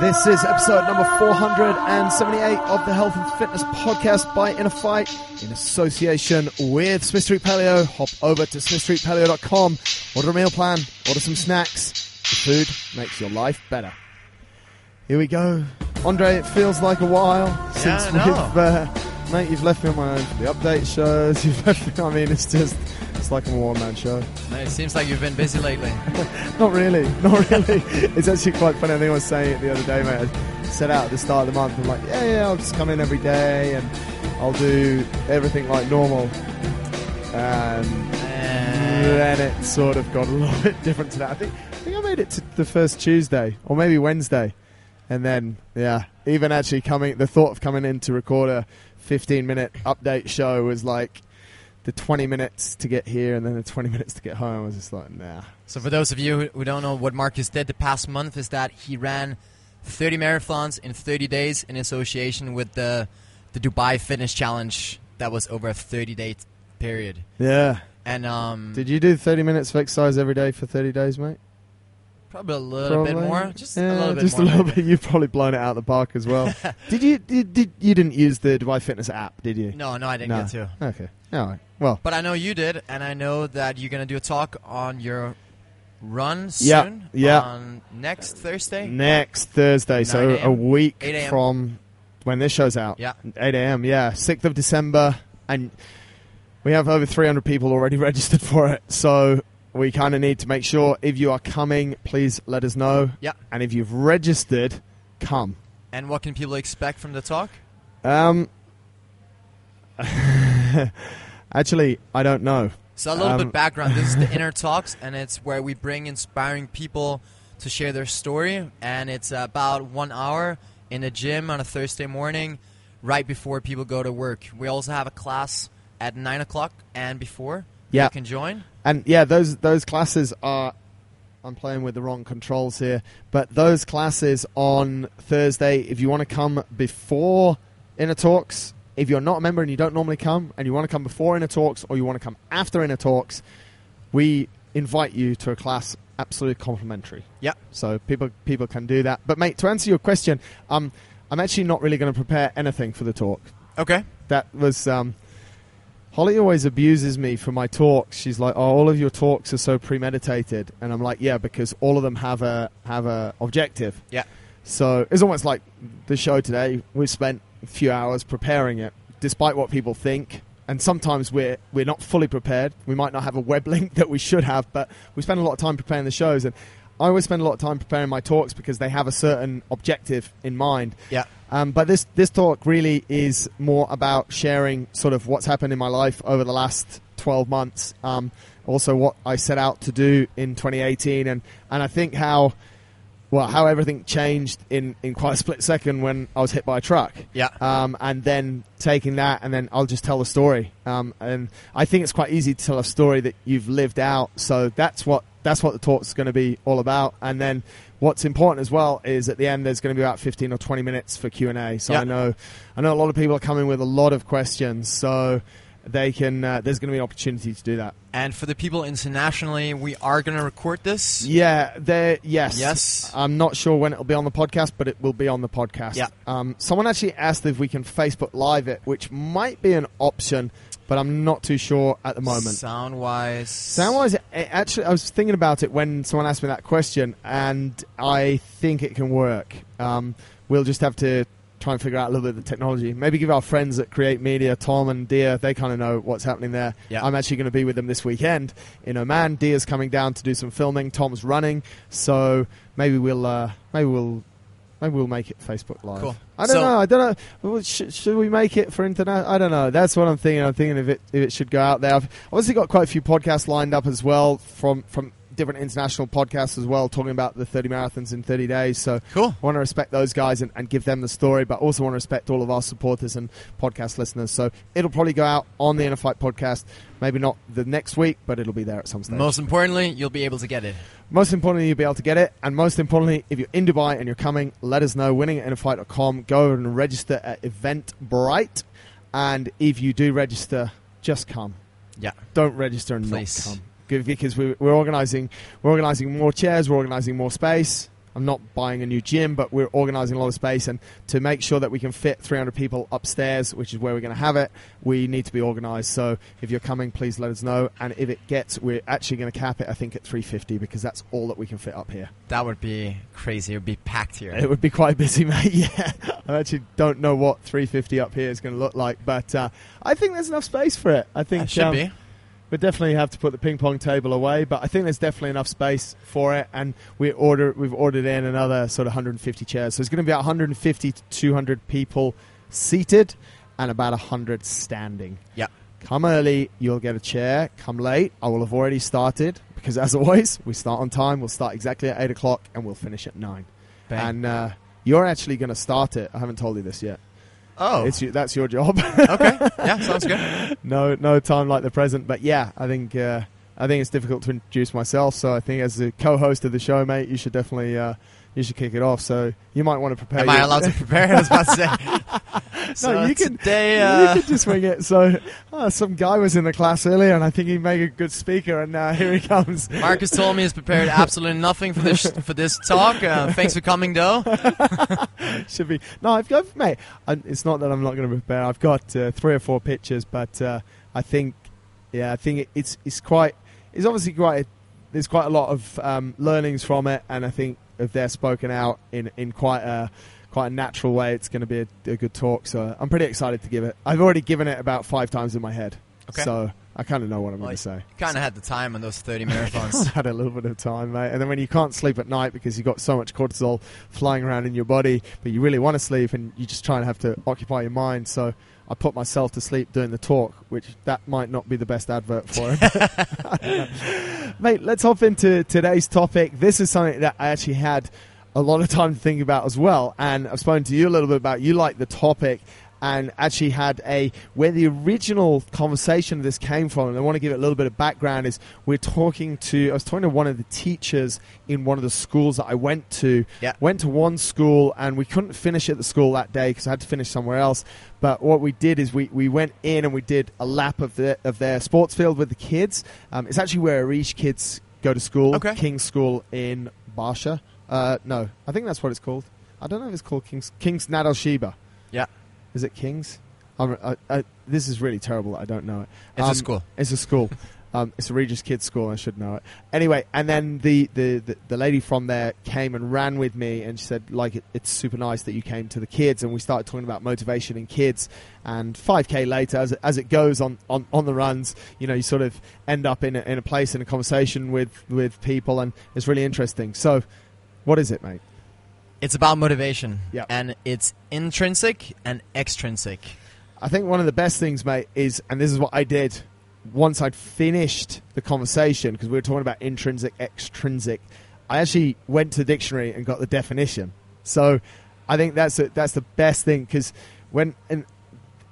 This is episode number 478 of the Health and Fitness Podcast by Inner Fight in association with Smith Street Paleo. Hop over to smithstreetpaleo.com, order a meal plan, order some snacks. The food makes your life better. Here we go. Andre, it feels like a while since mate, you've left me on my own for the update shows. You've left me, it's like I'm a one-man show. No, it seems like you've been busy lately. Not really. It's actually quite funny. I think I was saying it the other day, mate. I set out at the start of the month. I'm like, I'll just come in every day and I'll do everything like normal. And then it sort of got a little bit different to that. I think I made it to the first Tuesday or maybe Wednesday. And then, even actually the thought of coming in to record a 15-minute update show was like, the 20 minutes to get here and then the 20 minutes to get home. I was just like, nah. So for those of you who don't know what Marcus did the past month is that he ran 30 marathons in 30 days in association with the Dubai Fitness Challenge that was over a 30-day period. Yeah. And did you do 30 minutes of exercise every day for 30 days, mate? Probably a little bit more. Just a little bit. You've probably blown it out of the park as well. You didn't use the Dubai Fitness app, did you? No, I didn't get to. Okay. All right. Well, but I know you did, and I know that you're going to do a talk on your run soon. Yeah. On next Thursday. So a week from when this show's out. Yeah. 8 a.m. Yeah, 6th of December, and we have over 300 people already registered for it. So we kind of need to make sure if you are coming, please let us know. Yeah. And if you've registered, come. And what can people expect from the talk? Actually, I don't know. So a little bit background. This is the Inner Talks, and it's where we bring inspiring people to share their story. And it's about 1 hour in a gym on a Thursday morning right before people go to work. We also have a class at 9 o'clock and before. Yeah. You can join. And, those classes are – I'm playing with the wrong controls here. But those classes on Thursday, if you want to come before Inner Talks – if you're not a member and you don't normally come and you want to come before Inner Talks or you want to come after Inner Talks, we invite you to a class absolutely complimentary. Yeah. So people can do that. But, mate, to answer your question, I'm actually not really going to prepare anything for the talk. Okay. That was Holly always abuses me for my talks. She's like, all of your talks are so premeditated. And I'm like, yeah, because all of them have a objective. Yeah. So it's almost like the show today, we've spent a few hours preparing it, despite what people think. And sometimes we're not fully prepared. We might not have a web link that we should have, but we spend a lot of time preparing the shows. And I always spend a lot of time preparing my talks because they have a certain objective in mind. Yeah. But this talk really is more about sharing sort of what's happened in my life over the last 12 months. Also what I set out to do in 2018. And I think how everything changed in quite a split second when I was hit by a truck. Yeah. And then taking that, and then I'll just tell the story. And I think it's quite easy to tell a story that you've lived out. So that's what the talk's going to be all about. And then what's important as well is at the end there's going to be about 15 or 20 minutes for Q&A. So yeah. I know a lot of people are coming with a lot of questions. So they can. There's going to be an opportunity to do that. And for the people internationally, we are going to record this. Yeah. Yes. I'm not sure when it'll be on the podcast, but it will be on the podcast. Yeah. Someone actually asked if we can Facebook Live it, which might be an option, but I'm not too sure at the moment. Sound-wise, actually, I was thinking about it when someone asked me that question, and I think it can work. We'll just have to try and figure out a little bit of the technology. Maybe give our friends at Create Media, Tom and Dia, they kind of know what's happening there. Yeah. I'm actually going to be with them this weekend in Oman. Dia's coming down to do some filming. Tom's running, so maybe we'll make it Facebook Live. Cool. I don't know. Should we make it for international? I don't know. That's what I'm thinking. I'm thinking if it should go out there. I've obviously got quite a few podcasts lined up as well from different international podcasts as well, talking about the 30 marathons in 30 days. So cool. I want to respect those guys and give them the story, but also want to respect all of our supporters and podcast listeners. So it'll probably go out on the Inner Fight podcast, maybe not the next week, but it'll be there at some stage. Most importantly, you'll be able to get it. And most importantly, if you're in Dubai and you're coming, let us know. winning@innerfight.com. Go and register at Eventbrite. And if you do register, just come. Yeah. Don't register and please. Not come. Because we're organising more chairs, we're organising more space. I'm not buying a new gym, but we're organizing a lot of space. And to make sure that we can fit 300 people upstairs, which is where we're going to have it, we need to be organized. So if you're coming, please let us know. And if it gets, we're actually going to cap it, I think, at 350, because that's all that we can fit up here. That would be crazy. It would be packed here. It would be quite busy, mate. Yeah. I actually don't know what 350 up here is going to look like, but I think there's enough space for it. I think it should be. We definitely have to put the ping pong table away, but I think there's definitely enough space for it, and we've ordered in another sort of 150 chairs, so it's going to be about 150 to 200 people seated, and about 100 standing. Yeah. Come early, you'll get a chair. Come late, I will have already started, because as always, we start on time. We'll start exactly at 8 o'clock, and we'll finish at 9. Bang. And you're actually going to start it. I haven't told you this yet. Oh, that's your job. Okay, yeah, sounds good. No time like the present, but yeah, I think it's difficult to introduce myself. So I think as the co-host of the show, mate, you should definitely you should kick it off. So you might want to prepare. Am I allowed to prepare? I was about to say. So no, you can just wing it. So some guy was in the class earlier, and I think he'd make a good speaker. And here he comes. Marcus told me he's prepared absolutely nothing for this talk. Thanks for coming, though. Should be no. I've got, mate. It's not that I'm not going to prepare. I've got 3 or 4 pictures, but I think there's quite a lot of learnings from it, and I think if they're spoken out in quite a natural way, it's going to be a good talk. So I'm pretty excited to give it. I've already given it about 5 times in my head, okay. So I kind of know what I'm going to say. You kind of had the time on those 30 marathons. I had a little bit of time, mate. And then when you can't sleep at night because you've got so much cortisol flying around in your body, but you really want to sleep and you just try and have to occupy your mind. So I put myself to sleep doing the talk, which that might not be the best advert for it. Mate, let's hop into today's topic. This is something that I actually had a lot of time to think about as well. And I've spoken to you a little bit about, you like the topic, and actually had where the original conversation of this came from, and I want to give it a little bit of background, is I was talking to one of the teachers in one of the schools that I went to. Yeah. Went to one school, and we couldn't finish at the school that day because I had to finish somewhere else. But what we did is we went in and we did a lap of their sports field with the kids. It's actually where Regis Kids go to school, okay. King's School in Barsha. No, I think that's what it's called. I don't know if it's called King's Nadal Sheba. Yeah. Is it King's? This is really terrible that I don't know it. It's a school. It's a school. It's a Regis Kids school. I should know it. Anyway, and then the lady from there came and ran with me, and she said, like, it's super nice that you came to the kids. And we started talking about motivation in kids. And 5K later, as it goes on the runs, you know, you sort of end up in a place, in a conversation with people, and it's really interesting. So what is it, mate? It's about motivation, yep. And it's intrinsic and extrinsic. I think one of the best things, mate, is, and this is what I did once I'd finished the conversation, because we were talking about intrinsic, extrinsic, I actually went to the dictionary and got the definition. So I think that's the best thing, because when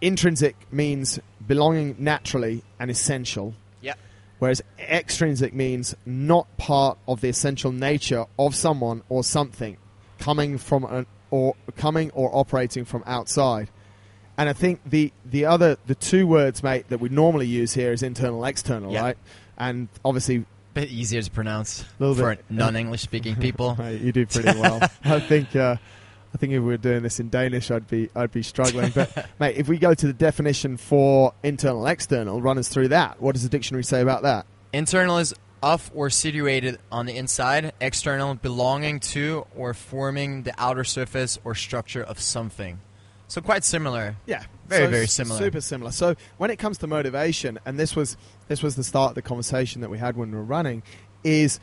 intrinsic means belonging naturally and essential, yep. Whereas extrinsic means not part of the essential nature of someone or something. Coming or operating from outside. And I think the two words, mate, that we normally use here is internal, external, yeah. Right? And obviously a bit easier to pronounce for non-English speaking people. Mate, you do pretty well. I think if we were doing this in Danish, I'd be struggling. But mate, if we go to the definition for internal, external, run us through that. What does the dictionary say about that? Internal is of or situated on the inside, external belonging to or forming the outer surface or structure of something. So quite similar. Yeah. Very similar. Super similar. So when it comes to motivation, and this was the start of the conversation that we had when we were running, is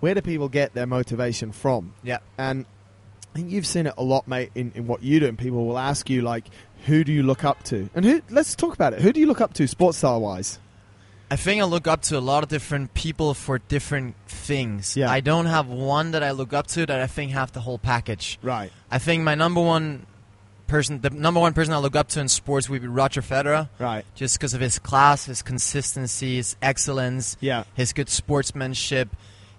where do people get their motivation from? Yeah. And I think you've seen it a lot, mate, in what you do, and people will ask you, like, who do you look up to? And let's talk about it. Who do you look up to sports style wise? I think I look up to a lot of different people for different things. Yeah. I don't have one that I look up to that I think have the whole package. Right. I think the number one person I look up to in sports would be Roger Federer. Right. Just because of his class, his consistency, his excellence, yeah. His good sportsmanship.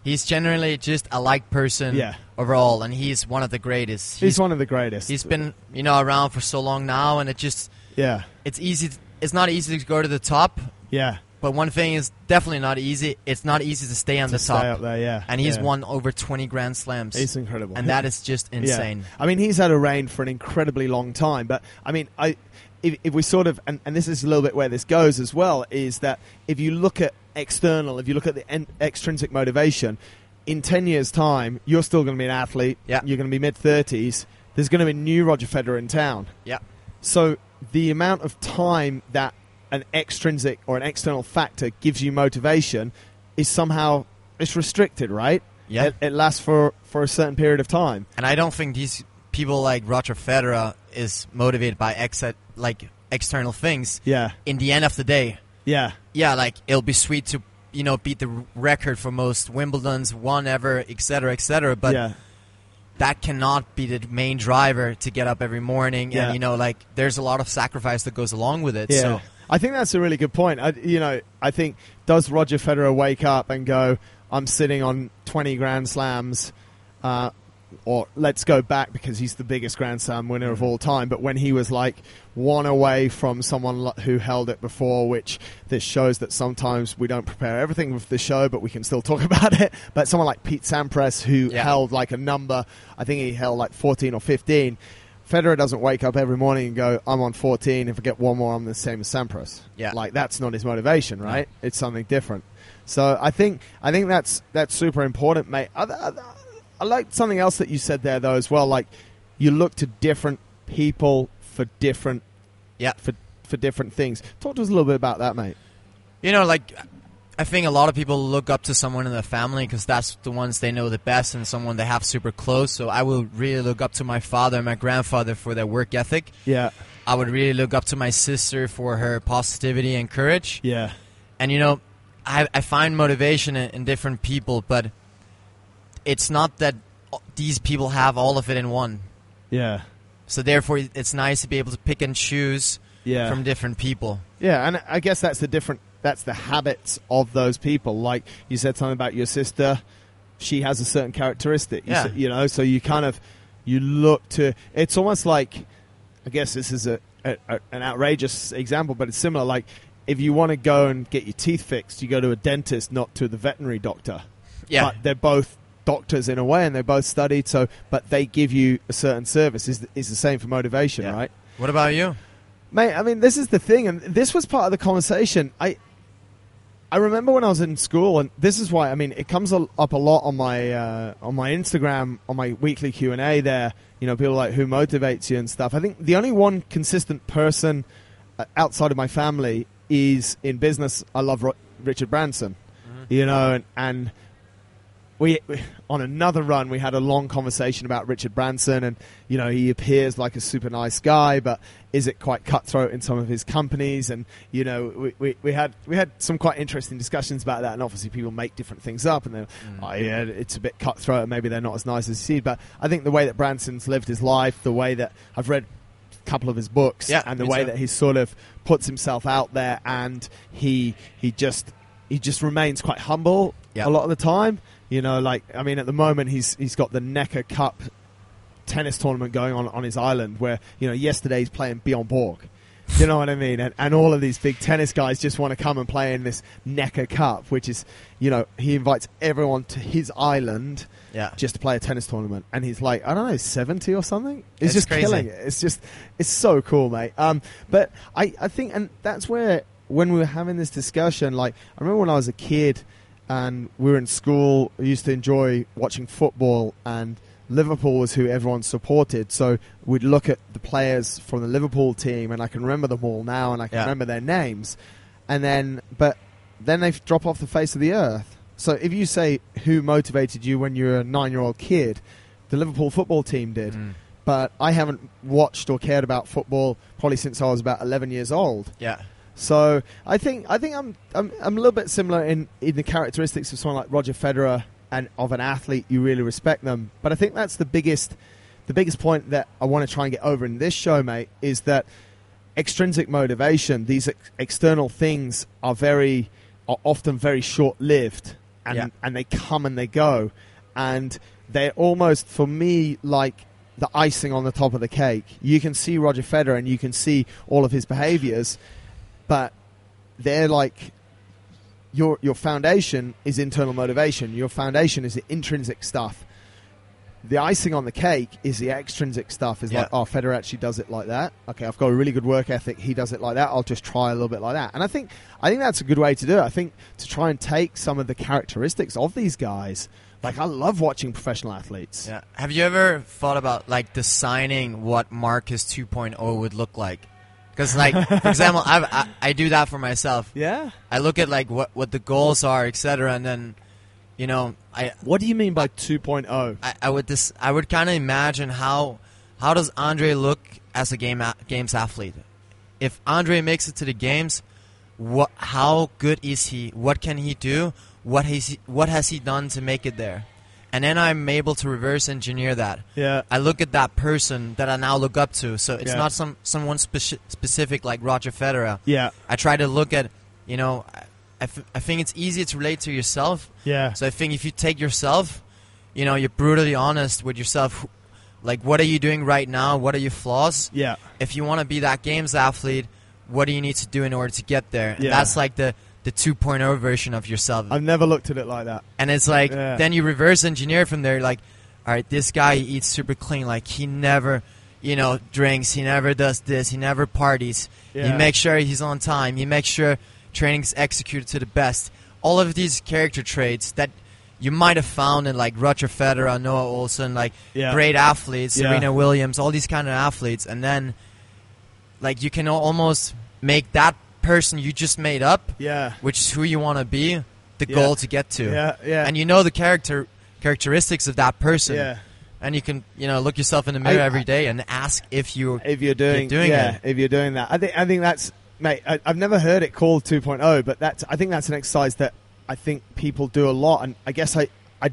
He's generally just a like person, yeah. Overall, and he's one of the greatest. He's one of the greatest. He's been, you know, around for so long now, and it's not easy to go to the top. Yeah. But one thing is definitely not easy. It's not easy to stay on the top. Stay up there, yeah. And he's won over 20 Grand Slams. It's incredible. And that is just insane. Yeah. I mean, he's had a reign for an incredibly long time. But, I mean, if we sort of, and this is a little bit where this goes as well, is that if you look at external, if you look at the extrinsic motivation, in 10 years' time, you're still going to be an athlete. Yeah. You're going to be mid-30s. There's going to be a new Roger Federer in town. Yeah. So the amount of time that an extrinsic or an external factor gives you motivation is somehow, it's restricted, right? Yeah. It lasts for a certain period of time. And I don't think these people like Roger Federer is motivated by external things. Yeah. In the end of the day. Yeah. Yeah, like it'll be sweet to, you know, beat the record for most Wimbledons, won ever, et cetera, et cetera. But yeah. That cannot be the main driver to get up every morning. Yeah. And, you know, like there's a lot of sacrifice that goes along with it. Yeah. So. I think that's a really good point. I think, does Roger Federer wake up and go, I'm sitting on 20 Grand Slams, or let's go back because he's the biggest Grand Slam winner of all time, but when he was like one away from someone who held it before, which this shows that sometimes we don't prepare everything with the show, but we can still talk about it, but someone like Pete Sampras who held like a number, I think he held like 14 or 15, Federer doesn't wake up every morning and go, I'm on 14. If I get one more, I'm the same as Sampras. Yeah. Like, that's not his motivation, right? Yeah. It's something different. So I think that's super important, mate. I liked something else that you said there, though, as well. Like, you look to different people for different for different things. Talk to us a little bit about that, mate. You know, like, I think a lot of people look up to someone in their family because that's the ones they know the best and someone they have super close. So I will really look up to my father and my grandfather for their work ethic. Yeah. I would really look up to my sister for her positivity and courage. Yeah. And, you know, I find motivation in different people, but it's not that these people have all of it in one. Yeah. So therefore, it's nice to be able to pick and choose from different people. Yeah, and I guess that's the different... That's the habits of those people. Like you said something about your sister, she has a certain characteristic, you know, so you kind of, you look to, it's almost like, I guess this is an outrageous example, but it's similar. Like if you want to go and get your teeth fixed, you go to a dentist, not to the veterinary doctor. Yeah. But they're both doctors in a way and they're both studied. So, but they give you a certain service. It's the same for motivation, right? What about you? Mate, I mean, this is the thing. And this was part of the conversation. I remember when I was in school, and this is why, I mean, it comes up a lot on my Instagram, on my weekly Q&A there, you know, people like who motivates you and stuff. I think the only one consistent person outside of my family is in business. I love Richard Branson, you know, and we on another run, we had a long conversation about Richard Branson and, you know, he appears like a super nice guy, but is it quite cutthroat in some of his companies? And, you know, we had some quite interesting discussions about that. And obviously people make different things up and then, it's a bit cutthroat and maybe they're not as nice as he. But I think the way that Branson's lived his life, the way that I've read a couple of his books and the way that he sort of puts himself out there and he just remains quite humble a lot of the time. You know, like, I mean, at the moment, he's got the Necker Cup tennis tournament going on his island where, you know, yesterday he's playing Bjorn Borg. You know what I mean? And all of these big tennis guys just want to come and play in this Necker Cup, which is, you know, he invites everyone to his island just to play a tennis tournament. And he's like, I don't know, 70 or something? It's just crazy. Killing it. It's so cool, mate. But I think, and that's where, when we were having this discussion, like, I remember when I was a kid, and we were in school. I used to enjoy watching football, and Liverpool was who everyone supported. So we'd look at the players from the Liverpool team, and I can remember them all now, and I can remember their names. And then, but then they drop off the face of the earth. So if you say who motivated you when you were a 9-year-old kid, the Liverpool football team did. But I haven't watched or cared about football probably since I was about 11 years old. Yeah. So I think I'm a little bit similar in the characteristics of someone like Roger Federer and of an athlete. You really respect them. But I think that's the biggest point that I want to try and get over in this show, mate, is that extrinsic motivation, these external things are often very short-lived and they come and they go. And they're almost, for me, like the icing on the top of the cake. You can see Roger Federer and you can see all of his behaviors, but they're like your foundation is internal motivation. Your foundation is the intrinsic stuff. The icing on the cake is the extrinsic stuff. Is like, oh, Federer actually does it like that. Okay, I've got a really good work ethic. He does it like that. I'll just try a little bit like that. And I think that's a good way to do it. I think to try and take some of the characteristics of these guys. Like, I love watching professional athletes. Yeah. Have you ever thought about, like, designing what Marcus 2.0 would look like? Because, like, for example, I do that for myself. Yeah. I look at, like, what the goals are, etc., and then, you know, What do you mean by 2.0? I would kind of imagine how does Andre look as a games athlete? If Andre makes it to the games, how good is he? What can he do? What has he done to make it there? And then I'm able to reverse engineer that. Yeah. I look at that person that I now look up to. So it's not someone specific like Roger Federer. Yeah. I try to look at, you know, I think it's easier to relate to yourself. Yeah. So I think if you take yourself, you know, you're brutally honest with yourself. Like, what are you doing right now? What are your flaws? Yeah. If you want to be that games athlete, what do you need to do in order to get there? And that's like the 2.0 version of yourself. I've never looked at it like that. And it's like, then you reverse engineer from there. Like, all right, this guy eats super clean. Like, he never, you know, drinks. He never does this. He never parties. Yeah. He makes sure he's on time. He makes sure training's executed to the best. All of these character traits that you might have found in, like, Roger Federer, Noah Olsen, like, great athletes, Serena Williams, all these kind of athletes. And then, like, you can almost make that person you just made up, which is who you want to be, the goal to get to, and you know the characteristics of that person, and you can, you know, look yourself in the mirror every day and ask if you're doing it. If you're doing that, I think that's, mate, I've never heard it called 2.0, but I think that's an exercise that I think people do a lot, and I guess I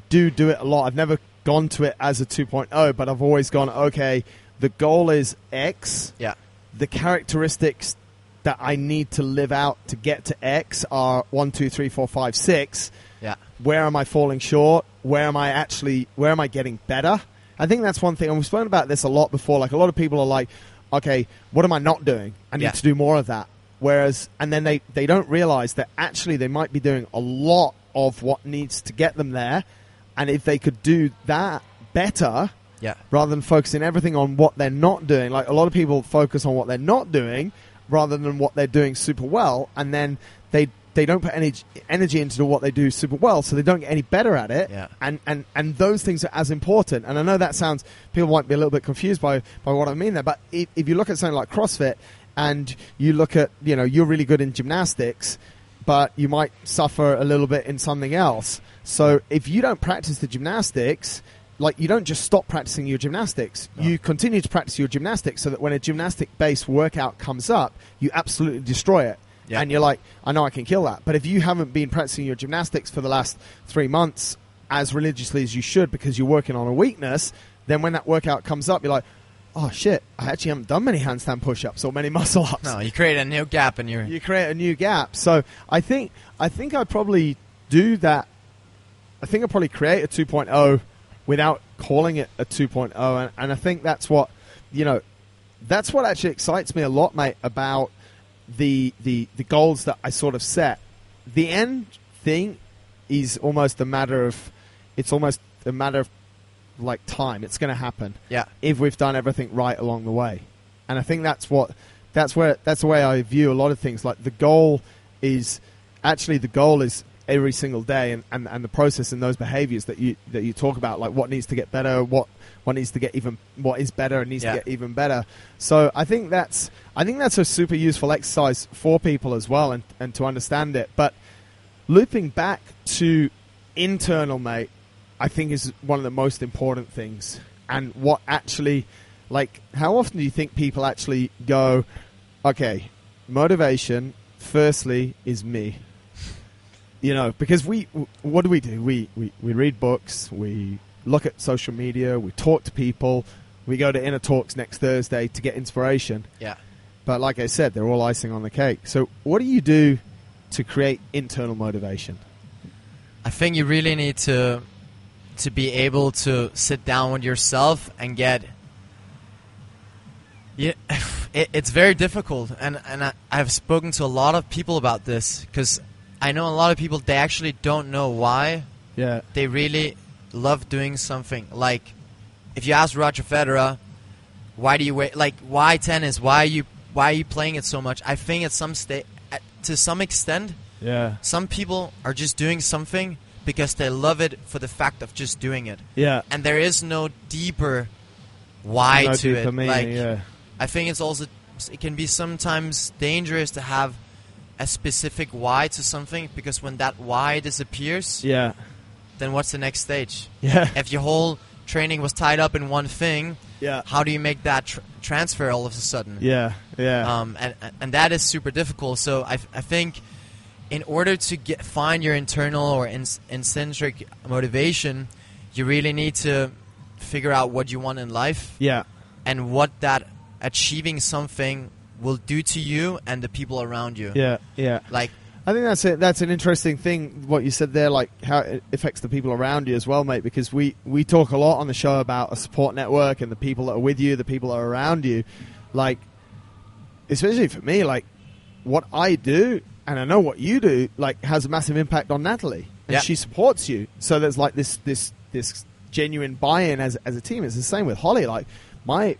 do it a lot. I've never gone to it as a 2.0, but I've always gone, okay, the goal is X, the characteristics that I need to live out to get to X are 1, 2, 3, 4, 5, 6. Yeah. Where am I falling short? Where am I getting better? I think that's one thing, and we've spoken about this a lot before. Like, a lot of people are like, okay, what am I not doing? I need to do more of that. Whereas, and then they don't realize that actually they might be doing a lot of what needs to get them there. And if they could do that better, rather than focusing everything on what they're not doing, like a lot of people focus on what they're not doing rather than what they're doing super well, and then they don't put energy into what they do super well, so they don't get any better at it, and those things are as important. And I know that sounds, people might be a little bit confused by what I mean there, but if you look at something like CrossFit, and you look at, you know, you're really good in gymnastics, but you might suffer a little bit in something else. So if you don't practice the gymnastics, like, you don't just stop practicing your gymnastics. No. You continue to practice your gymnastics so that when a gymnastic-based workout comes up, you absolutely destroy it. Yeah. And you're like, I know I can kill that. But if you haven't been practicing your gymnastics for the last 3 months as religiously as you should because you're working on a weakness, then when that workout comes up, you're like, oh, shit, I actually haven't done many handstand push-ups or many muscle-ups. No, you create a new gap in your... You create a new gap. So I think I probably do that. I think I probably create a 2.0 without calling it a 2.0, and I think that's what, you know, that's what actually excites me a lot, mate, about the goals that I sort of set. The end thing is almost a matter of, it's almost a matter of, like, time. It's going to happen. Yeah. If we've done everything right along the way, and I think that's the way I view a lot of things. Like, the goal is every single day, and the process and those behaviors that you talk about, like what needs to get better, what needs to get even, what is better and needs to get even better. So I think that's a super useful exercise for people as well, and to understand it. But looping back to internal, mate, I think is one of the most important things. And what actually, like, how often do you think people actually go, okay, motivation firstly is me? You know, because what do? We read books, we look at social media, we talk to people, we go to Inner Talks next Thursday to get inspiration. Yeah. But like I said, they're all icing on the cake. So what do you do to create internal motivation? I think you really need to be able to sit down with yourself and get... Yeah, it's very difficult. And I've spoken to a lot of people about this because... I know a lot of people, they actually don't know why. Yeah. They really love doing something. Like, if you ask Roger Federer, why do you wait? Like, why tennis? Why are you playing it so much? I think at some to some extent, yeah, some people are just doing something because they love it for the fact of just doing it. Yeah. And there is no deeper why to it. Like, yeah. I think it's also, it can be sometimes dangerous to have a specific why to something, because when that why disappears, yeah, then what's the next stage? Yeah. If your whole training was tied up in one thing, yeah, how do you make that transfer all of a sudden? Yeah, yeah. And that is super difficult. So I think in order to find your internal or intrinsic motivation, you really need to figure out what you want in life. Yeah. And what that achieving something will do to you and the people around you. Yeah, yeah. Like, I think that's it. That's an interesting thing, what you said there, like how it affects the people around you as well, mate, because we talk a lot on the show about a support network and the people that are with you, the people that are around you. Like, especially for me, like, what I do, and I know what you do, like, has a massive impact on Natalie. And yeah, she supports you. So there's, like, this genuine buy-in as a team. It's the same with Holly. Like, my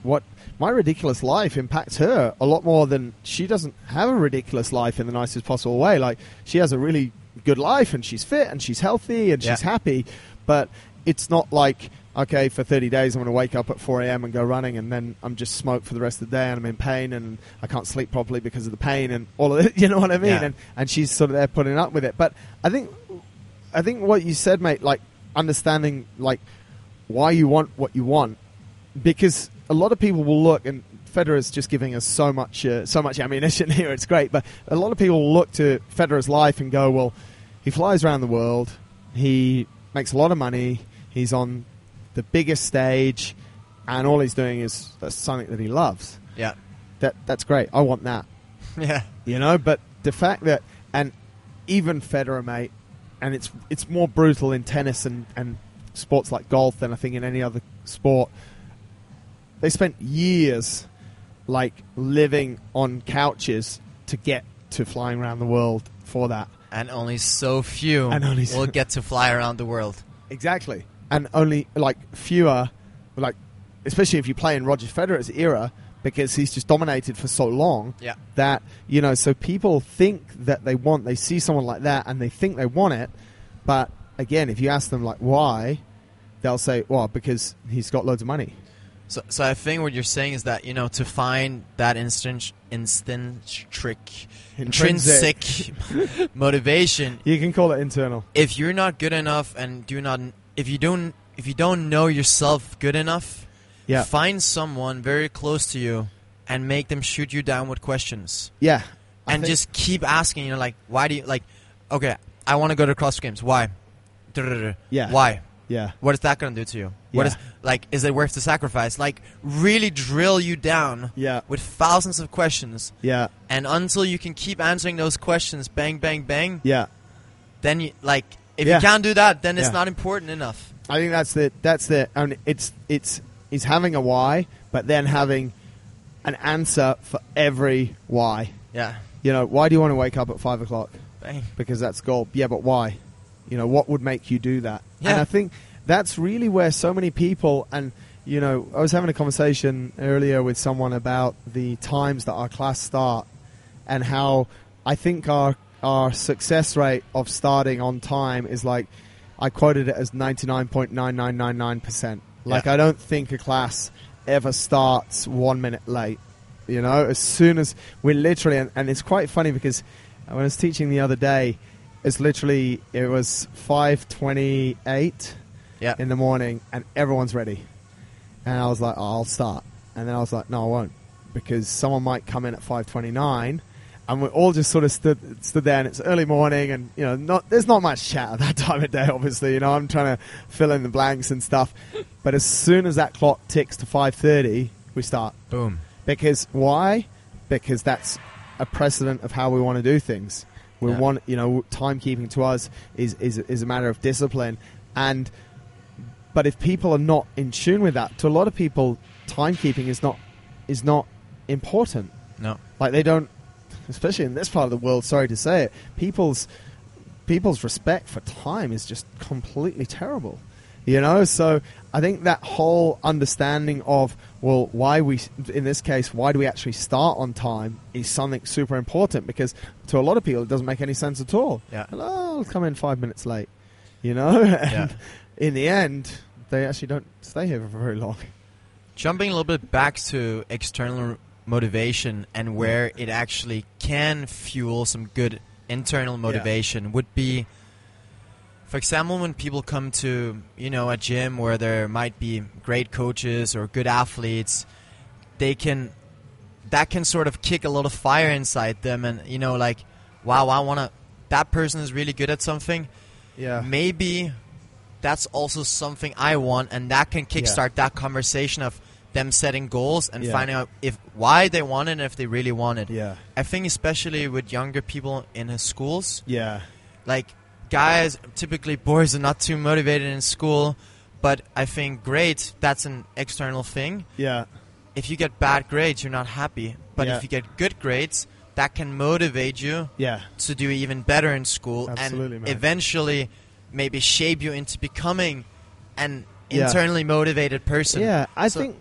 ridiculous life impacts her a lot more than, she doesn't have a ridiculous life in the nicest possible way. Like, she has a really good life and she's fit and she's healthy and yeah, she's happy, but it's not like, okay, for 30 days I'm going to wake up at 4 a.m. and go running and then I'm just smoked for the rest of the day and I'm in pain and I can't sleep properly because of the pain and all of it. You know what I mean? Yeah. And she's sort of there putting up with it. But I think what you said, mate, like understanding like why you want what you want, because a lot of people will look, and Federer's just giving us so much ammunition here, it's great, but a lot of people will look to Federer's life and go, well, he flies around the world, he makes a lot of money, he's on the biggest stage, and all he's doing is something that he loves. Yeah. That's great. I want that. Yeah. You know, but the fact that, and even Federer, mate, and it's more brutal in tennis and sports like golf than I think in any other sport, they spent years, like, living on couches to get to flying around the world for that. And only so few will get to fly around the world. Exactly. And only, like, fewer, like, especially if you play in Roger Federer's era, because he's just dominated for so long, yeah, that, you know, so people think that they see someone like that and they think they want it. But, again, if you ask them, like, why, they'll say, well, because he's got loads of money. So I think what you're saying is that, you know, to find that intrinsic motivation, you can call it internal. If you're not good enough and if you don't know yourself good enough, yeah, find someone very close to you and make them shoot you down with questions. Yeah, and just keep asking. You know, like, why do you like? Okay, I want to go to CrossFit Games. Why? Yeah. Why? Yeah. What is that going to do to you? Yeah. What is, like, is it worth the sacrifice? Like, really drill you down, yeah, with thousands of questions. Yeah. And until you can keep answering those questions, bang, bang, bang. Yeah. Then you, like, if yeah, you can't do that, then yeah, it's not important enough. I think that's the I mean, it's having a why, but then having an answer for every why. Yeah. You know, why do you want to wake up at 5:00? Bang. Because that's goal. Yeah, but why? You know, what would make you do that? Yeah. And I think that's really where so many people, and, you know, I was having a conversation earlier with someone about the times that our class start and how I think our success rate of starting on time is, like, I quoted it as 99.9999%. Like, yeah, I don't think a class ever starts 1 minute late, you know, as soon as we're literally, and it's quite funny because when I was teaching the other day, it's literally, it was 5:28 yeah, in the morning, and everyone's ready. And I was like, oh, I'll start. And then I was like, no, I won't, because someone might come in at 5:29, and we all just sort of stood there, and it's early morning, and, you know, there's not much chat at that time of day, obviously. You know, I'm trying to fill in the blanks and stuff. But as soon as that clock ticks to 5:30, we start. Boom. Because why? Because that's a precedent of how we want to do things. We yeah, want, you know, timekeeping to us is a matter of discipline, but if people are not in tune with that, to a lot of people, timekeeping is not important. No, like, they don't, especially in this part of the world. Sorry to say it, people's people's respect for time is just completely terrible, you know? So I think that whole understanding of, well, why we, in this case, why do we actually start on time is something super important, because to a lot of people it doesn't make any sense at all. Yeah. And, oh, I'll come in 5 minutes late, you know? And in the end, they actually don't stay here for very long. Jumping a little bit back to external motivation and where it actually can fuel some good internal motivation would be, for example, when people come to, you know, a gym where there might be great coaches or good athletes, they can, that can sort of kick a lot of fire inside them, and, you know, like, wow, I want to, that person is really good at something. Yeah. Maybe that's also something I want, and that can kickstart that conversation of them setting goals and finding out if why they want it and if they really want it. Yeah. I think especially with younger people in schools. Yeah. Like, guys, typically boys are not too motivated in school, but I think grades, that's an external thing. Yeah. If you get bad grades, you're not happy. But if you get good grades, that can motivate you to do even better in school. Absolutely, and eventually maybe shape you into becoming an internally motivated person. Yeah, I so think...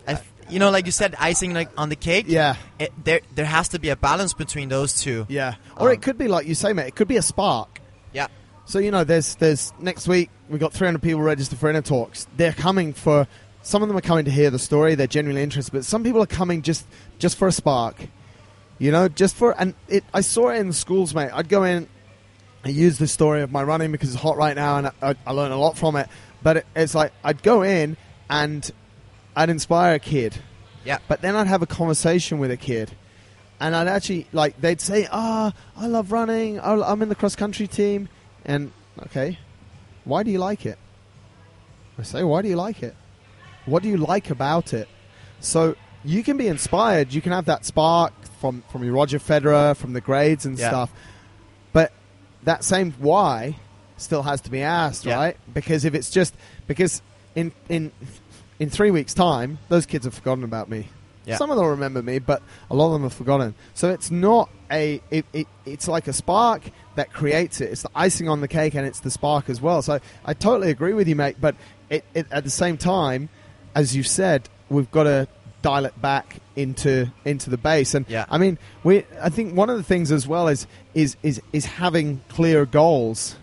you know, like you said, icing like on the cake. Yeah. There has to be a balance between those two. Yeah. Or it could be, like you say, mate, it could be a spark. Yeah. So, you know, there's next week we've got 300 people registered for Inner Talks. They're coming for... Some of them are coming to hear the story. They're genuinely interested. But some people are coming just for a spark. You know, just for... And I saw it in the schools, mate. I'd go in... I use the story of my running because it's hot right now, and I learn a lot from it. But it's like I'd go in and I'd inspire a kid. Yeah. But then I'd have a conversation with a kid, and I'd actually, like, they'd say, I love running. I'm in the cross-country team. And, okay, why do you like it? I say, why do you like it? What do you like about it? So you can be inspired. You can have that spark from your Roger Federer, from the grades and stuff. That same why still has to be asked, right? Because if it's just because in 3 weeks' time, those kids have forgotten about me. Yeah. Some of them will remember me, but a lot of them have forgotten. So it's not it's like a spark that creates it. It's the icing on the cake, and it's the spark as well. So I totally agree with you, mate. But it at the same time, as you said, we've got to dial it back into the base. And I mean, I think one of the things as well is having clear goals,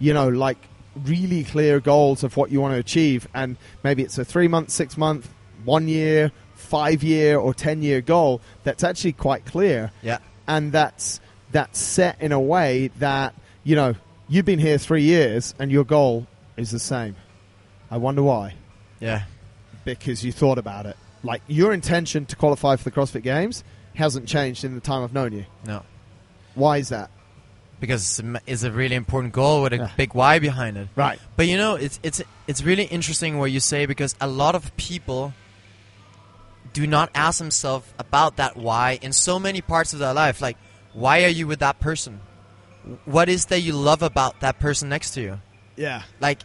you know, like really clear goals of what you want to achieve. And maybe it's a 3 month, 6 month, 1 year, 5 year or 10-year goal that's actually quite clear. Yeah. And that's set in a way that, you know, you've been here 3 years and your goal is the same. I wonder why. Yeah. Because you thought about it. Like, your intention to qualify for the CrossFit Games hasn't changed in the time I've known you. No. Why is that? Because it's a really important goal with a big why behind it. Right. But, you know, it's really interesting what you say, because a lot of people do not ask themselves about that why in so many parts of their life. Like, why are you with that person? What is that you love about that person next to you? Yeah. Like,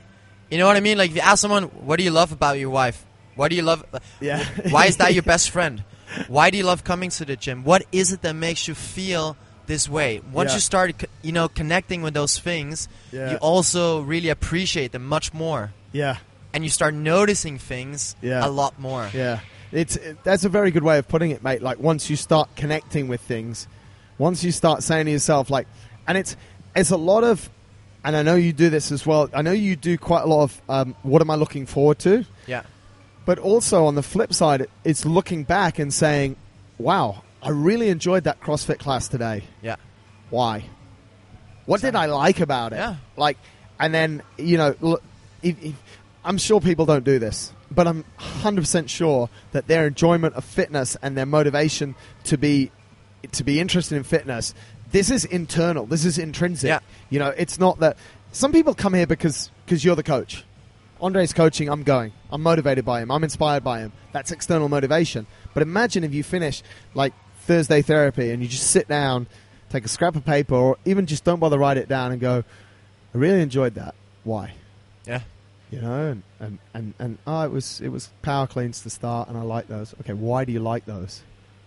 you know what I mean? Like, if you ask someone, what do you love about your wife? What do you love? Yeah. Why is that your best friend? Why do you love coming to the gym? What is it that makes you feel this way? Once you start, you know, connecting with those things, you also really appreciate them much more. Yeah. And you start noticing things a lot more. Yeah. That's a very good way of putting it, mate. Like, once you start connecting with things, once you start saying to yourself, like, and it's a lot of, and I know you do this as well. I know you do quite a lot of, what am I looking forward to? Yeah. But also, on the flip side, it's looking back and saying, wow, I really enjoyed that CrossFit class today. Yeah. Why? What did I like about it? Yeah. Like, and then, you know, look, I'm sure people don't do this, but I'm 100% sure that their enjoyment of fitness and their motivation to be interested in fitness, this is internal. This is intrinsic. Yeah. You know, it's not that some people come here because you're the coach. Andre's coaching, I'm going. I'm motivated by him. I'm inspired by him. That's external motivation. But imagine if you finish, like, Thursday therapy and you just sit down, take a scrap of paper, or even just don't bother write it down and go, I really enjoyed that. Why? Yeah. You know, and it was power cleans to start, and I like those. Okay, why do you like those?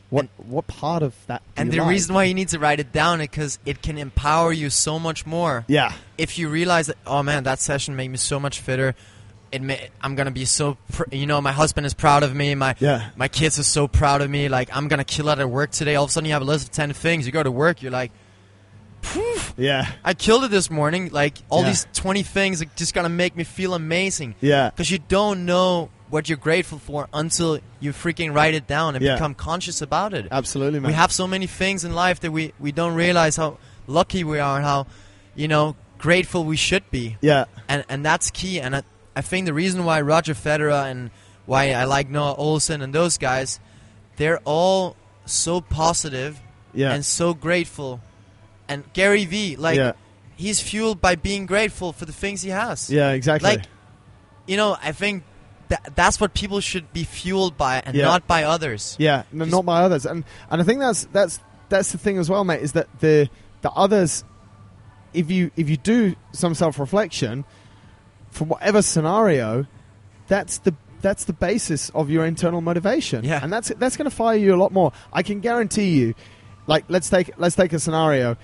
What part of that do you like? And the reason why you need to write it down is because it can empower you so much more. Yeah. If you realize that, oh man, that session made me so much fitter. I'm going to be so, my husband is proud of me. My kids are so proud of me. Like, I'm going to kill out at work today. All of a sudden you have a list of 10 things. You go to work, you're like, poof. Yeah. I killed it this morning. Like, all these 20 things are just going to make me feel amazing. Yeah. Because you don't know what you're grateful for until you freaking write it down and become conscious about it. Absolutely, man. We have so many things in life that we don't realize how lucky we are and how, grateful we should be. Yeah. And that's key. And I think the reason why Roger Federer and why I like Noah Olsen and those guys, they're all so positive and so grateful. And Gary V, like, he's fueled by being grateful for the things he has. Yeah, exactly. Like, I think that's what people should be fueled by and not by others. Yeah, not by others. And I think that's the thing as well, mate, is that the others, if you do some self-reflection, for whatever scenario, that's the basis of your internal motivation, and that's going to fire you a lot more. I can guarantee you. Like, let's take a scenario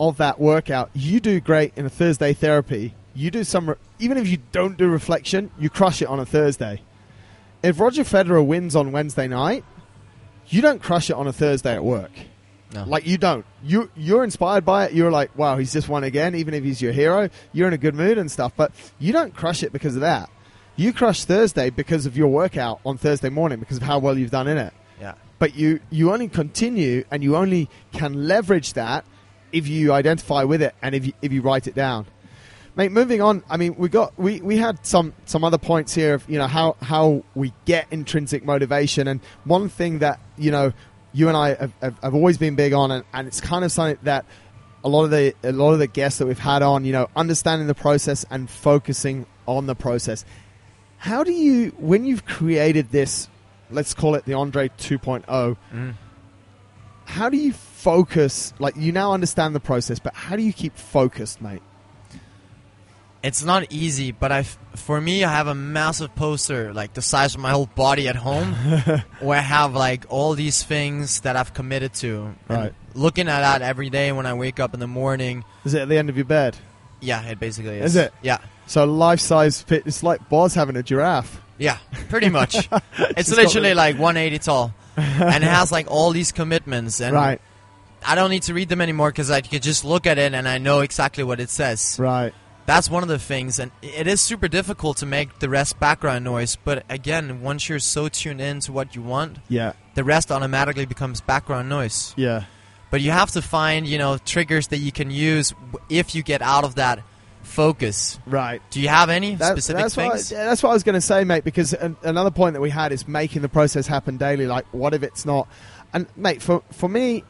of that workout. You do great in a Thursday therapy. You do some, even if you don't do reflection, you crush it on a Thursday. If Roger Federer wins on Wednesday night, you don't crush it on a Thursday at work. No. Like, you don't. You're inspired by it. You're like, wow, he's just won again. Even if he's your hero, you're in a good mood and stuff. But you don't crush it because of that. You crush Thursday because of your workout on Thursday morning, because of how well you've done in it. Yeah. But you only continue and you only can leverage that if you identify with it and if you write it down. Mate, moving on. I mean, we had some other points here of how we get intrinsic motivation, and one thing that you and I have always been big on, and it's kind of something that a lot of the guests that we've had on, understanding the process and focusing on the process. How do you, when you've created this, let's call it the Andre 2.0, how do you focus? Like, you now understand the process, but how do you keep focused, mate? It's not easy, but for me, I have a massive poster, like the size of my whole body at home, where I have like all these things that I've committed to. Right. Looking at that every day when I wake up in the morning. Is it at the end of your bed? Yeah, it basically is. Is it? Yeah. So life-size fit. It's like Boz having a giraffe. Yeah, pretty much. It's literally like 180 tall, and it has like all these commitments. And right. I don't need to read them anymore because I could just look at it and I know exactly what it says. Right. That's one of the things, and it is super difficult to make the rest background noise. But again, once you're so tuned in to what you want, the rest automatically becomes background noise. Yeah. But you have to find, triggers that you can use if you get out of that focus. Right. Do you have any specific things? That's what I was going to say, mate, because another point that we had is making the process happen daily. Like, what if it's not? And, mate, for me...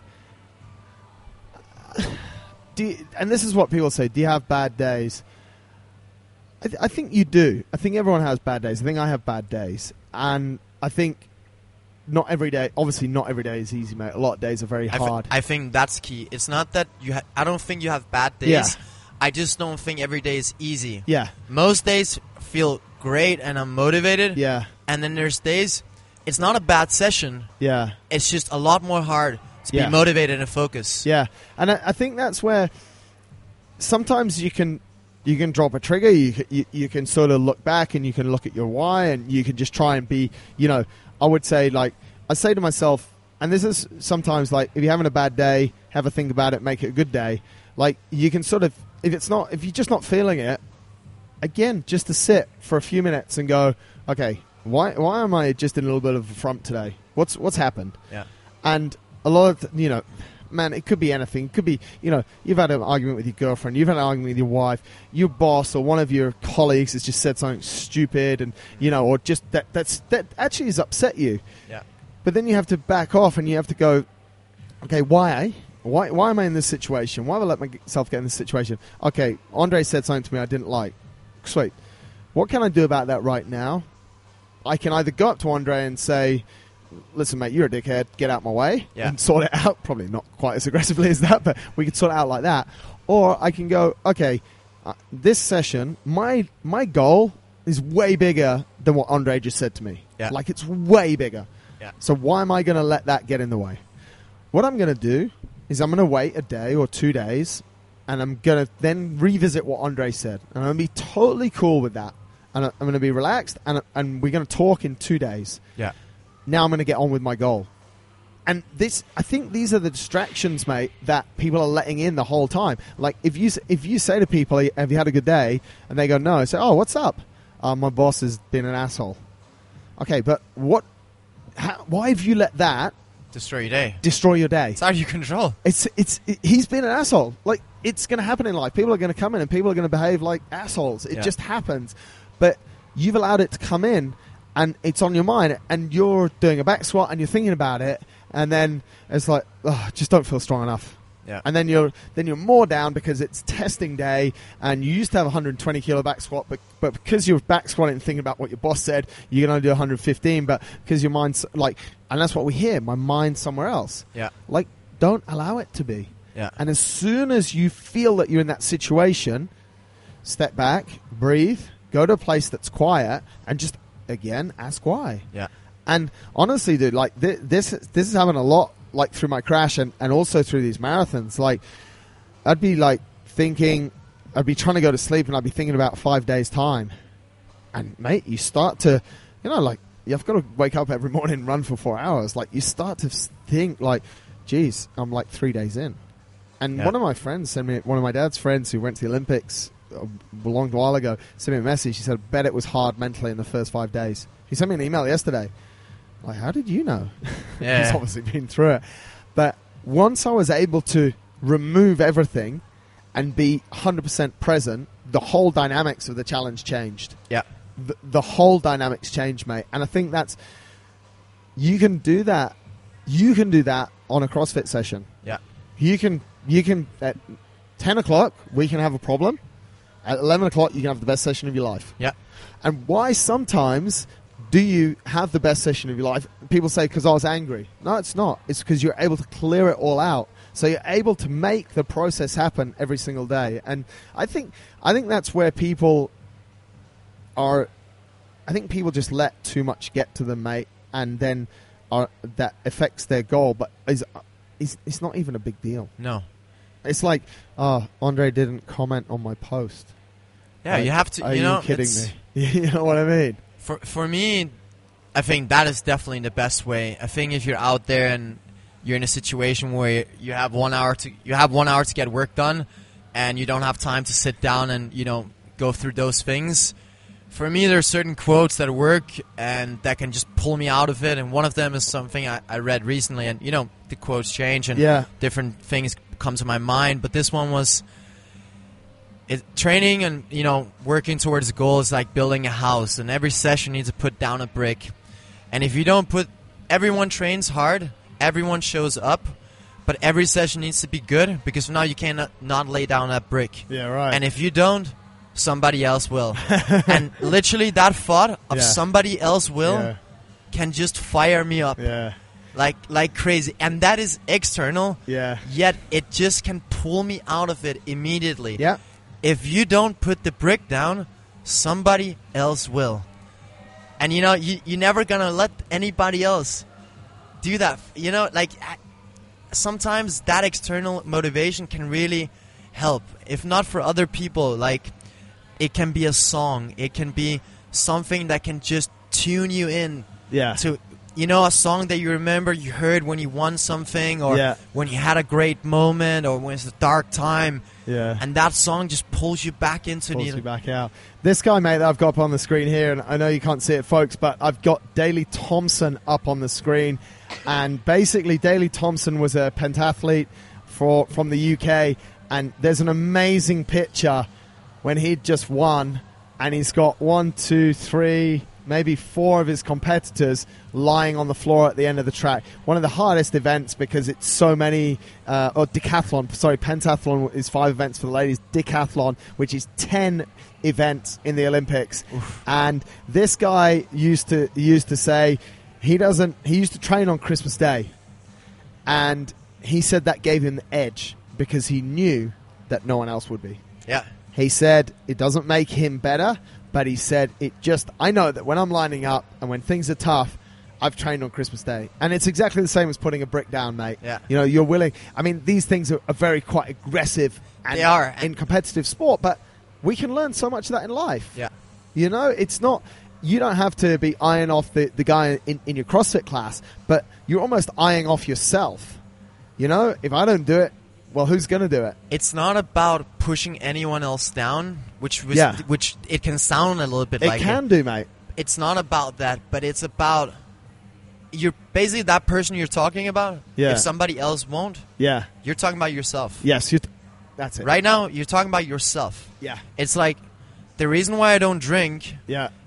and this is what people say, do you have bad days? I think you do. I think everyone has bad days. I think I have bad days. And I think not every day, obviously not every day is easy, mate. A lot of days are very hard. I think that's key. It's not that I don't think you have bad days. Yeah. I just don't think every day is easy. Yeah. Most days feel great and I'm motivated. Yeah. And then there's days, it's not a bad session. Yeah. It's just a lot more hard. Be motivated and focused. Yeah, and I think that's where sometimes you can drop a trigger. You can sort of look back and you can look at your why, and you can just try and be. I would say, like, I say to myself, and this is sometimes like, if you're having a bad day, have a think about it, make it a good day. Like, you can sort of, if you're just not feeling it, again, just to sit for a few minutes and go, okay, why am I just in a little bit of a frump today? What's happened? Yeah, and a lot of, man, it could be anything. It could be, you've had an argument with your girlfriend. You've had an argument with your wife. Your boss or one of your colleagues has just said something stupid and, or just that actually has upset you. Yeah. But then you have to back off and you have to go, okay, why? Why am I in this situation? Why would I let myself get in this situation? Okay, Andre said something to me I didn't like. Sweet. What can I do about that right now? I can either go up to Andre and say, listen, mate, you're a dickhead. Get out my way and sort it out. Probably not quite as aggressively as that, but we could sort it out like that. Or I can go, okay, this session, my goal is way bigger than what Andre just said to me. Yeah. Like, it's way bigger. Yeah. So why am I going to let that get in the way? What I'm going to do is I'm going to wait a day or 2 days, and I'm going to then revisit what Andre said. And I'm going to be totally cool with that. And I'm going to be relaxed, and we're going to talk in 2 days. Yeah. Now I'm going to get on with my goal. And this, I think these are the distractions, mate, that people are letting in the whole time. Like, if you say to people, have you had a good day? And they go, no. I say, oh, what's up? My boss has been an asshole. Okay, but why have you let that destroy your day? It's out of your control. He's been an asshole. Like, it's going to happen in life. People are going to come in and people are going to behave like assholes. It just happens. But you've allowed it to come in, and it's on your mind, and you're doing a back squat and you're thinking about it. And then it's like, oh, just don't feel strong enough. Yeah. And then you're more down because it's testing day, and you used to have 120 kilo back squat, but because you're back squatting and thinking about what your boss said, you're going to do 115. But because your mind's like, and that's what we hear, my mind's somewhere else. Yeah. Like, don't allow it to be. Yeah. And as soon as you feel that you're in that situation, step back, breathe, go to a place that's quiet, and just again ask why. Yeah. And honestly, dude, like this is happening a lot, like through my crash and also through these marathons. Like, I'd be like thinking, I'd be trying to go to sleep, and I'd be thinking about 5 days time. And mate, you start to, like, you've got to wake up every morning and run for 4 hours. Like, you start to think like, geez, I'm like 3 days in. And one of my friends sent me, one of my dad's friends who went to the Olympics a long while ago, sent me a message. He said, I bet it was hard mentally in the first 5 days. He sent me an email yesterday. Like, how did you know? Yeah. He's obviously been through it. But once I was able to remove everything and be 100% present, the whole dynamics of the challenge changed. Yeah. The whole dynamics changed, mate. And I think that's, you can do that. You can do that on a CrossFit session. Yeah. You can at 10 o'clock, we can have a problem. At 11 o'clock, you can have the best session of your life. Yeah. And why sometimes do you have the best session of your life? People say, because I was angry. No, it's not. It's because you're able to clear it all out. So you're able to make the process happen every single day. And I think that's where people are. I think people just let too much get to them, mate, and then that affects their goal. But it's not even a big deal. No. It's like, Andre didn't comment on my post. Yeah, like, you have to. Are you kidding me? You know what I mean? For me, I think that is definitely the best way. I think if you're out there and you're in a situation where you have 1 hour to get work done, and you don't have time to sit down and go through those things. For me, there are certain quotes that work and that can just pull me out of it. And one of them is something I read recently, and the quotes change and different things come to my mind. But this one was, training and working towards a goal is like building a house, and every session needs to put down a brick. And if you don't put, everyone trains hard, everyone shows up, but every session needs to be good, because now you cannot not lay down that brick. Yeah, right. And if you don't, somebody else will. And literally that thought of somebody else will can just fire me up. Yeah. Like crazy. And that is external. Yeah. Yet it just can pull me out of it immediately. Yeah. If you don't put the brick down, somebody else will. And, you're never going to let anybody else do that. Sometimes that external motivation can really help. If not for other people, like, it can be a song. It can be something that can just tune you in. Yeah. To, a song that you remember you heard when you won something, or when you had a great moment, or when it's a dark time. Yeah. And that song just pulls you back into it. Pulls you back out. This guy, mate, that I've got up on the screen here, and I know you can't see it, folks, but I've got Daley Thompson up on the screen. And basically, Daley Thompson was a pentathlete from the UK. And there's an amazing picture when he'd just won, and he's got 1, 2, 3... maybe 4 of his competitors lying on the floor at the end of the track. One of the hardest events, because it's so many, decathlon, sorry, pentathlon is 5 events for the ladies, decathlon, which is 10 events in the Olympics. Oof. And this guy used to say he used to train on Christmas Day. And he said that gave him the edge, because he knew that no one else would be. Yeah. He said it doesn't make him better, but he said, I know that when I'm lining up and when things are tough, I've trained on Christmas Day. And it's exactly the same as putting a brick down, mate. Yeah. You know, you're willing. I mean, these things are very quite aggressive and they are. In competitive sport, but we can learn so much of that in life. Yeah. You know, it's not, you don't have to be eyeing off the guy in your CrossFit class, but you're almost eyeing off yourself. You know, if I don't do it, well, who's going to do it? It's not about pushing anyone else down, which it can sound a little bit like it. It can do, mate. It's not about that, but it's about you're basically that person you're talking about. Yeah. If somebody else won't, yeah, you're talking about yourself. Yes, that's it. Right now, you're talking about yourself. Yeah. It's like the reason why I don't drink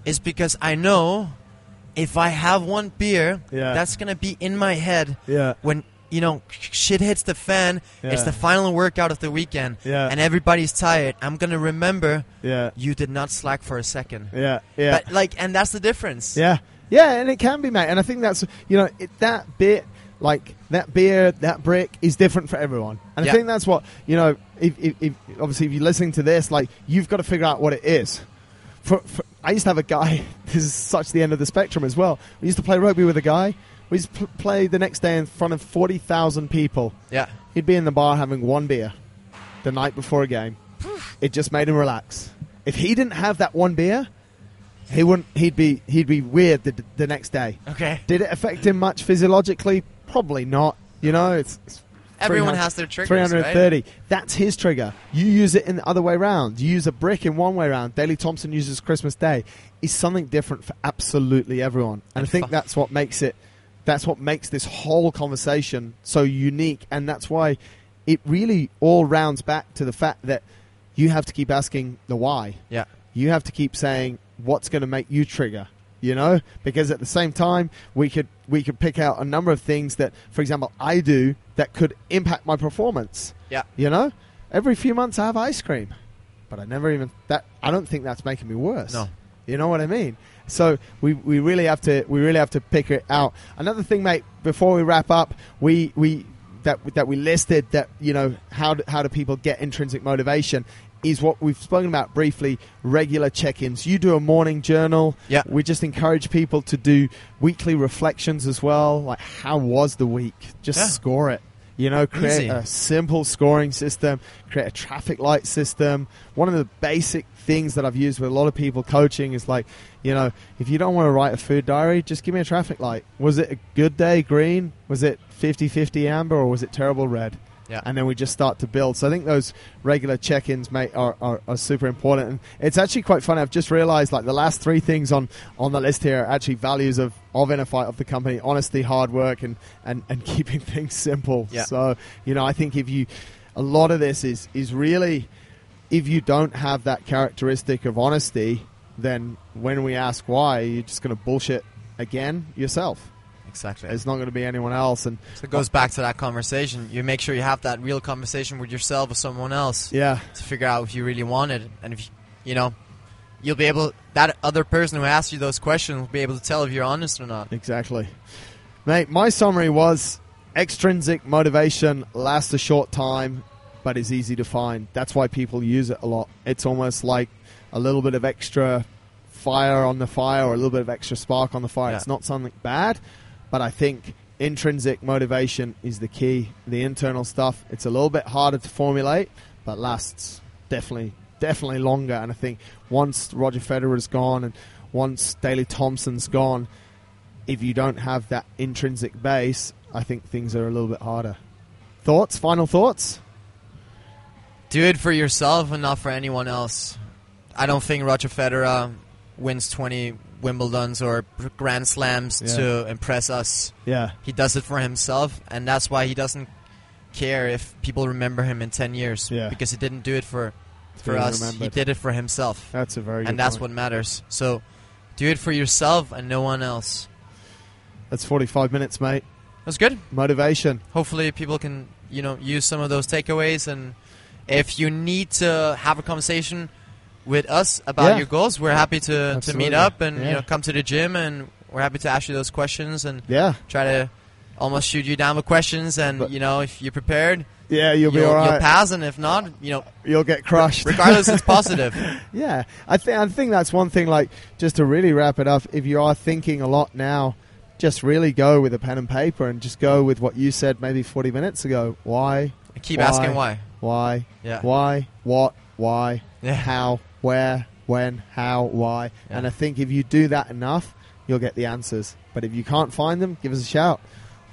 is because I know if I have one beer, that's going to be in my head when you know, shit hits the fan. Yeah. It's the final workout of the weekend, and everybody's tired. I'm gonna remember. Yeah. You did not slack for a second. Yeah, yeah. But like, and that's the difference. Yeah, yeah, and it can be, mate. And I think that's that bit, like that beer, that brick is different for everyone. And I think that's what If obviously, if you're listening to this, like you've got to figure out what it is. I used to have a guy. This is such the end of the spectrum as well. We used to play rugby with a guy. We just played the next day in front of 40,000 people. Yeah. He'd be in the bar having one beer the night before a game. It just made him relax. If he didn't have that one beer, he wouldn't. He'd be weird the next day. Okay. Did it affect him much physiologically? Probably not. You know, it's everyone has their triggers. 330. Right? That's his trigger. You use it in the other way round. You use a brick in one way round. Daley Thompson uses Christmas Day. It's something different for absolutely everyone, and I think that's what makes it. That's what makes this whole conversation so unique. And that's why it really all rounds back to the fact that you have to keep asking the why. Yeah. You have to keep saying what's going to make you trigger, you know, because at the same time, we could pick out a number of things that, for example, I do that could impact my performance. Yeah. You know, every few months I have ice cream, but I don't think that's making me worse. No. You know what I mean? So we really have to pick it out. Another thing, mate, before we wrap up, we listed that, you know, how do people get intrinsic motivation is what we've spoken about briefly, regular check-ins. You do a morning journal. Yeah. We just encourage people to do weekly reflections as well, like how was the week? Just score it. You know, create a simple scoring system, create a traffic light system. One of the basic things that I've used with a lot of people coaching is like, you know, if you don't want to write a food diary, just give me a traffic light. Was it a good day, green? Was it 50-50 amber, or was it terrible red? Yeah. And then we just start to build. So I think those regular check-ins, mate, are super important. And it's actually quite funny. I've just realized like the last three things on the list here are actually values of Inner Fight, of the company: honesty, hard work, and keeping things simple. Yeah. So, you know, I think a lot of this is really, if you don't have that characteristic of honesty, then when we ask why, you're just going to bullshit again yourself. Exactly. It's not going to be anyone else. And so it goes back to that conversation. You make sure you have that real conversation with yourself or someone else. Yeah. To figure out if you really want it. And if you'll be able, that other person who asks you those questions will be able to tell if you're honest or not. Exactly. Mate, my summary was extrinsic motivation lasts a short time, but it's easy to find. That's why people use it a lot. It's almost like a little bit of extra fire on the fire, or a little bit of extra spark on the fire. Yeah. It's not something bad, but I think intrinsic motivation is the key. The internal stuff, it's a little bit harder to formulate, but lasts definitely longer. And I think once Roger Federer's gone and once Daley Thompson's gone, if you don't have that intrinsic base, I think things are a little bit harder. Thoughts? Final thoughts? Do it for yourself and not for anyone else. I don't think Roger Federer wins 20 Wimbledons or Grand Slams to impress us. Yeah. He does it for himself, and that's why he doesn't care if people remember him in 10 years because he didn't do it for us. Remembered. He did it for himself. That's a very good point. And that's what matters. So do it for yourself and no one else. That's 45 minutes, mate. That's good. Motivation. Hopefully people can, use some of those takeaways. And if you need to have a conversation with us about your goals, we're happy to meet up and come to the gym, and we're happy to ask you those questions and try to almost shoot you down with questions. And if you're prepared, you'll be all right. You'll pass, and if not, you'll get crushed. Regardless, it's positive. Yeah, I think that's one thing. Like, just to really wrap it up, if you are thinking a lot now, just really go with a pen and paper and just go with what you said maybe 40 minutes ago. Why? I keep asking why. Why? Yeah. Why? What? Why? Yeah. How? Where? When? How? Why? Yeah. And I think if you do that enough, you'll get the answers. But if you can't find them, give us a shout.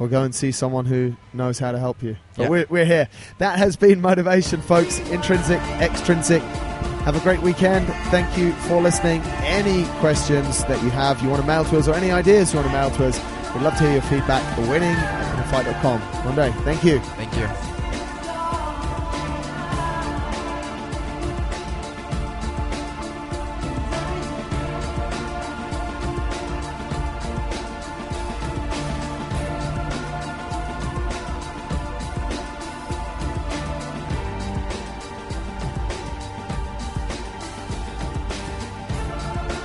Or go and see someone who knows how to help you. But yeah. we're here. That has been Motivation, folks. Intrinsic, extrinsic. Have a great weekend. Thank you for listening. Any questions that you have, you want to mail to us, or any ideas you want to mail to us, we'd love to hear your feedback for winning at innerfight.com one day. Thank you. Thank you.